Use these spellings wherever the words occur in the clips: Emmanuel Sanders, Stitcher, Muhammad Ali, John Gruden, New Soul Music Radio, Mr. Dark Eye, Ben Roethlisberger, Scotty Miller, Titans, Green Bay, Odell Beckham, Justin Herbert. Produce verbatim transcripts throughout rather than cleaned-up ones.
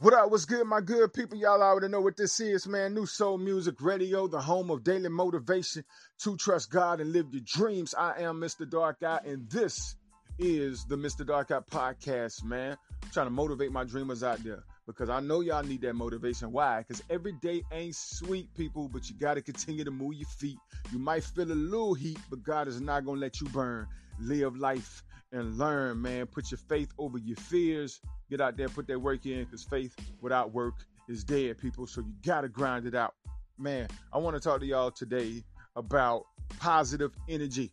What up, what's good, my good people? Y'all already know what this is, man. New Soul Music Radio, the home of daily motivation to trust God and live your dreams. I am Mister Dark Eye, and this is the Mister Dark Eye podcast, man. I'm trying to motivate my dreamers out there because I know y'all need that motivation. Why? Because every day ain't sweet, people, but you got to continue to move your feet. You might feel a little heat, but God is not going to let you burn. Live life and learn, man. Put your faith over your fears. Get out there, put that work in, because faith without work is dead, people. So you got to grind it out. Man, I want to talk to y'all today about positive energy.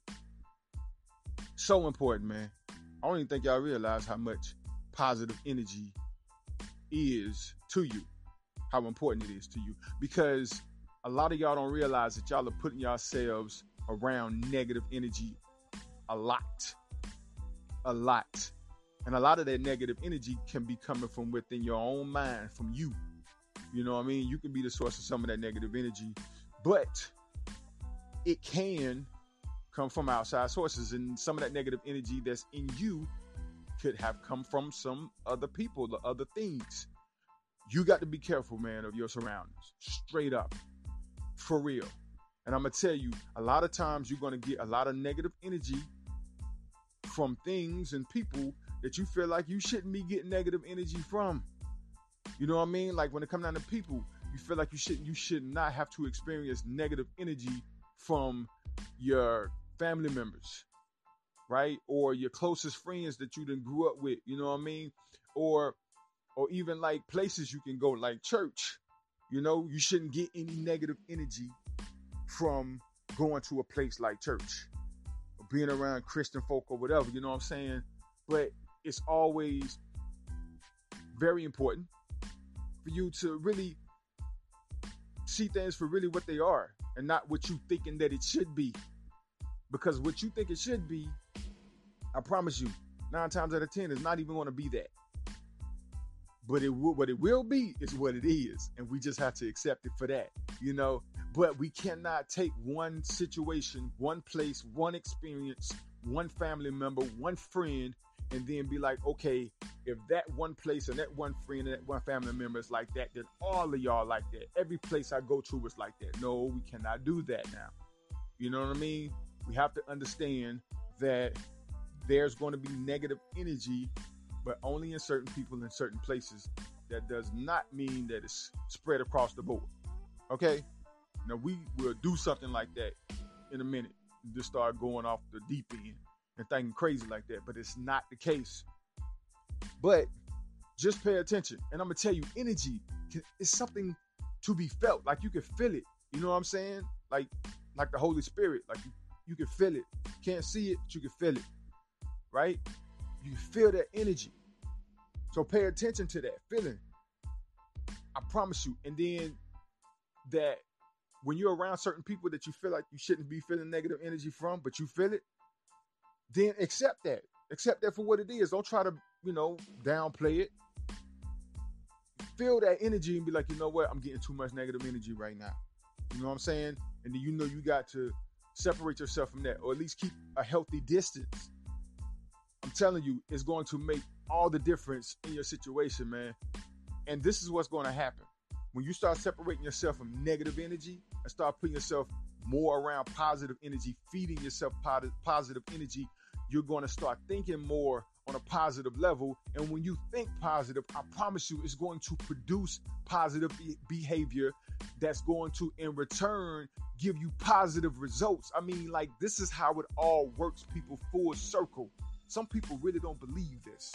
So important, man. I don't even think y'all realize how much positive energy is to you, how important it is to you, because a lot of y'all don't realize that y'all are putting yourselves around negative energy a lot, a lot. And a lot of that negative energy can be coming from within your own mind, from you. You know what I mean? You can be the source of some of that negative energy, but it can come from outside sources. And some of that negative energy that's in you could have come from some other people, the other things. You got to be careful, man, of your surroundings. Straight up. For real. And I'm going to tell you, a lot of times you're going to get a lot of negative energy from things and people that you feel like you shouldn't be getting negative energy from. You know what I mean? Like when it comes down to people, you feel like you shouldn't, you should not have to experience negative energy from your family members, right? Or your closest friends that you done grew up with, you know what I mean? Or, or even like places you can go, like church. You know, you shouldn't get any negative energy from going to a place like church or being around Christian folk or whatever, you know what I'm saying? But it's always very important for you to really see things for really what they are and not what you thinking that it should be. Because what you think it should be, I promise you, nine times out of ten, is not even going to be that. But it will, what it will be is what it is. And we just have to accept it for that, you know. But we cannot take one situation, one place, one experience, one family member, one friend, and then be like, okay, if that one place and that one friend and that one family member is like that, then all of y'all like that. Every place I go to is like that. No, we cannot do that now. You know what I mean? We have to understand that there's going to be negative energy, but only in certain people in certain places. That does not mean that it's spread across the board. Okay? Now, we will do something like that in a minute. Just start going off the deep end and thinking crazy like that, but it's not the case. But just pay attention, and I'm gonna tell you, energy is something to be felt. Like you can feel it, you know what I'm saying? Like, like the Holy Spirit, like you, you can feel it. Can't see it, but you can feel it, right? You feel that energy, so pay attention to that feeling. I promise you. And then that when you're around certain people that you feel like you shouldn't be feeling negative energy from, but you feel it, then accept that. Accept that for what it is. Don't try to, you know, downplay it. Feel that energy and be like, you know what? I'm getting too much negative energy right now. You know what I'm saying? And then you know you got to separate yourself from that, or at least keep a healthy distance. I'm telling you, it's going to make all the difference in your situation, man. And this is what's going to happen. When you start separating yourself from negative energy and start putting yourself more around positive energy, feeding yourself positive energy, you're going to start thinking more on a positive level. And when you think positive, I promise you, it's going to produce positive behavior that's going to, in return, give you positive results. I mean, like, this is how it all works, people, full circle. Some people really don't believe this,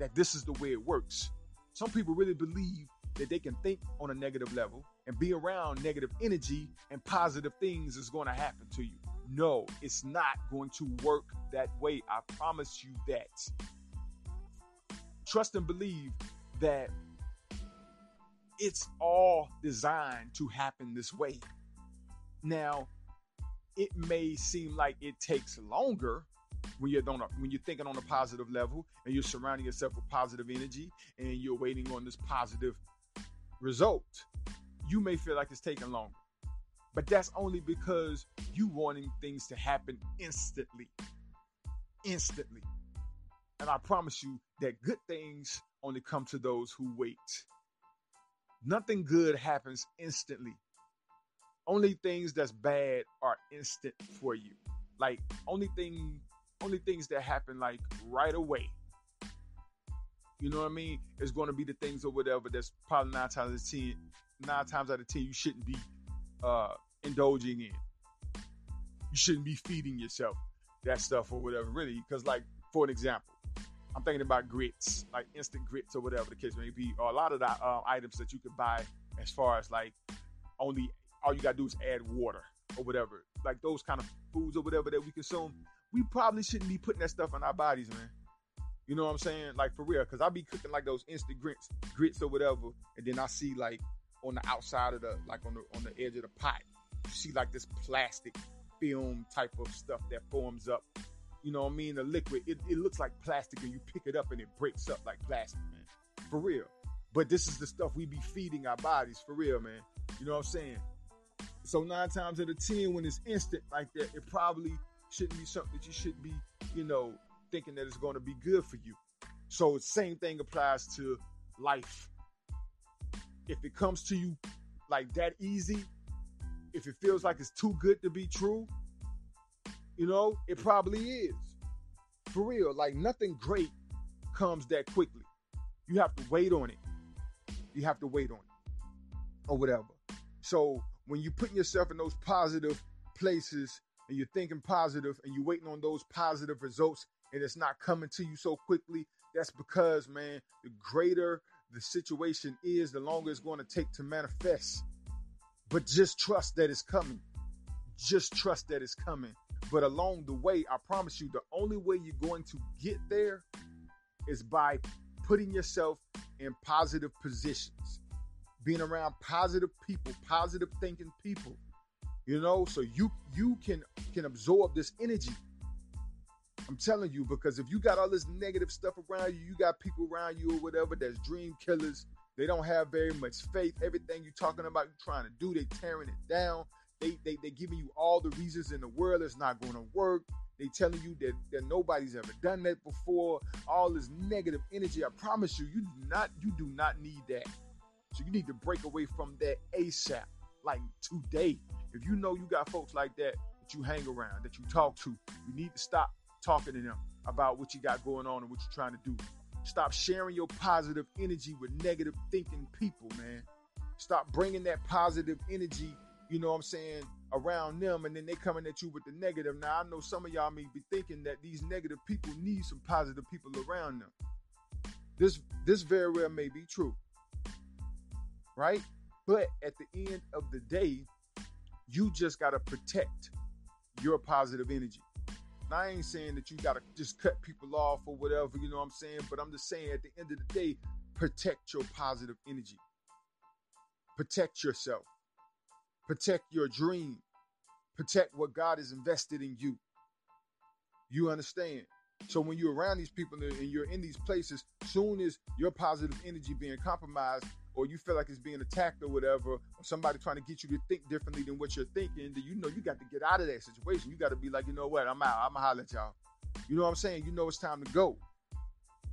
that this is the way it works. Some people really believe that they can think on a negative level and be around negative energy and positive things is going to happen to you. No, it's not going to work that way. I promise you that. Trust and believe that it's all designed to happen this way. Now, it may seem like it takes longer when you're don't, when you're thinking on a positive level and you're surrounding yourself with positive energy and you're waiting on this positive result. You may feel like it's taking longer, but that's only because you wanting things to happen instantly, instantly. And I promise you that good things only come to those who wait. Nothing good happens instantly. Only things that's bad are instant for you. Like only thing, only things that happen like right away. You know what I mean? It's going to be the things or whatever that's probably nine times out of ten, nine times out of ten you shouldn't be uh, indulging in. You shouldn't be feeding yourself that stuff or whatever, really. Because, like, for an example, I'm thinking about grits, like instant grits or whatever the case may be, or a lot of the uh, items that you could buy as far as, like, only all you got to do is add water or whatever. Like, those kind of foods or whatever that we consume, we probably shouldn't be putting that stuff in our bodies, man. You know what I'm saying? Like, for real. Because I be cooking, like, those instant grits grits or whatever, and then I see, like, on the outside of the, like, on the on the edge of the pot, you see, like, this plastic film type of stuff that forms up. You know what I mean? The liquid, it, it looks like plastic, and you pick it up and it breaks up like plastic, man. For real. But this is the stuff we be feeding our bodies, for real, man. You know what I'm saying? So nine times out of ten, when it's instant like that, it probably shouldn't be something that you should be, you know, thinking that it's going to be good for you. So the same thing applies to life. If it comes to you like that easy, if it feels like it's too good to be true, you know, it probably is. For real, like nothing great comes that quickly. You have to wait on it. You have to wait on it or whatever. So when you're putting yourself in those positive places and you're thinking positive and you're waiting on those positive results and it's not coming to you so quickly, that's because, man, the greater the situation is, the longer it's going to take to manifest. But just trust that it's coming. Just trust that it's coming. But along the way, I promise you, the only way you're going to get there is by putting yourself in positive positions, being around positive people, positive thinking people, you know, so you you can, can absorb this energy. I'm telling you, because if you got all this negative stuff around you, you got people around you or whatever that's dream killers. They don't have very much faith. Everything you're talking about, you're trying to do, they tearing it down. They they they giving you all the reasons in the world it's not going to work. They telling you that, that nobody's ever done that before. All this negative energy. I promise you, you do not you do not need that. So you need to break away from that ASAP, like today. If you know you got folks like that that you hang around, that you talk to, you need to stop talking to them about what you got going on and what you're trying to do. Stop sharing your positive energy with negative thinking people, man. Stop bringing that positive energy, you know what I'm saying, around them, and then they coming at you with the negative. Now, I know some of y'all may be thinking that these negative people need some positive people around them. This, this very well may be true, right? But at the end of the day, you just got to protect your positive energy. I ain't saying that you got to just cut people off or whatever, you know what I'm saying? But I'm just saying at the end of the day, protect your positive energy. Protect yourself. Protect your dream. Protect what God has invested in you. You understand? So when you're around these people and you're in these places, soon as your positive energy being compromised or you feel like it's being attacked or whatever, or somebody trying to get you to think differently than what you're thinking, then you know you got to get out of that situation. You got to be like, you know what, I'm out. I'm going to holler at y'all. You know what I'm saying? You know it's time to go.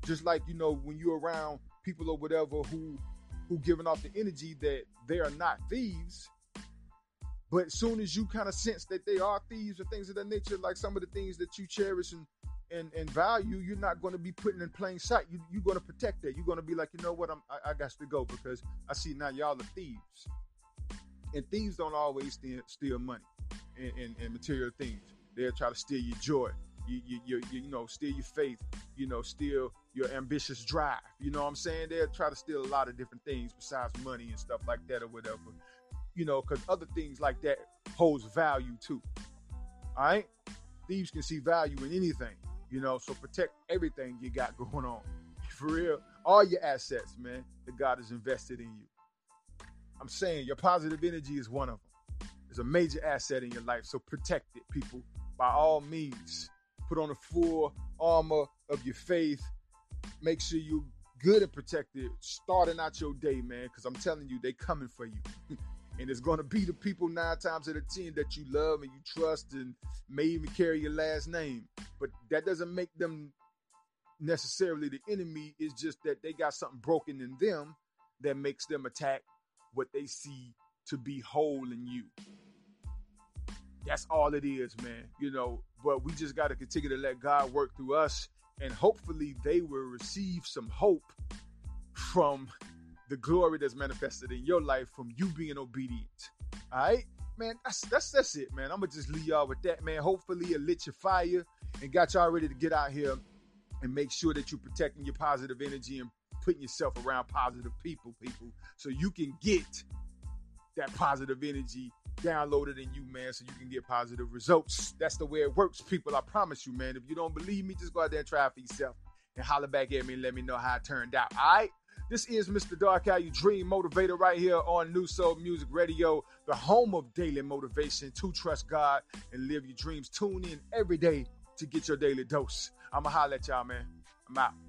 Just like, you know, when you're around people or whatever who who giving off the energy that they are not thieves, but as soon as you kind of sense that they are thieves or things of that nature, like some of the things that you cherish and And, and value, you're not going to be putting in plain sight. You, you're going to protect that. You're going to be like, you know what, I'm, I, I got to go because I see now y'all are thieves. And thieves don't always steal, steal money and, and, and material things. They'll try to steal your joy, you, you, you, you know, steal your faith, you know, steal your ambitious drive. You know what I'm saying? They'll try to steal a lot of different things besides money and stuff like that or whatever, you know, because other things like that holds value too. All right? Thieves can see value in anything. You know, so protect everything you got going on. For real, all your assets, man, that God has invested in you. I'm saying your positive energy is one of them. It's a major asset in your life, so protect it, people. By all means, put on the full armor of your faith. Make sure you're good and protected, starting out your day, man, because I'm telling you, they coming for you. And it's going to be the people nine times out of ten that you love and you trust and may even carry your last name. But that doesn't make them necessarily the enemy. It's just that they got something broken in them that makes them attack what they see to be whole in you. That's all it is, man. You know, but we just got to continue to let God work through us, and hopefully they will receive some hope from the glory that's manifested in your life from you being obedient. All right, man, that's that's, that's it, man. I'm going to just leave y'all with that, man. Hopefully it lit your fire and got y'all ready to get out here and make sure that you're protecting your positive energy and putting yourself around positive people, people, so you can get that positive energy downloaded in you, man, so you can get positive results. That's the way it works, people. I promise you, man. If you don't believe me, just go out there and try it for yourself and holler back at me and let me know how it turned out. All right? This is Mister Dark Eye, your dream motivator, right here on New Soul Music Radio, the home of daily motivation to trust God and live your dreams. Tune in every day to get your daily dose. I'm going to holler at y'all, man. I'm out.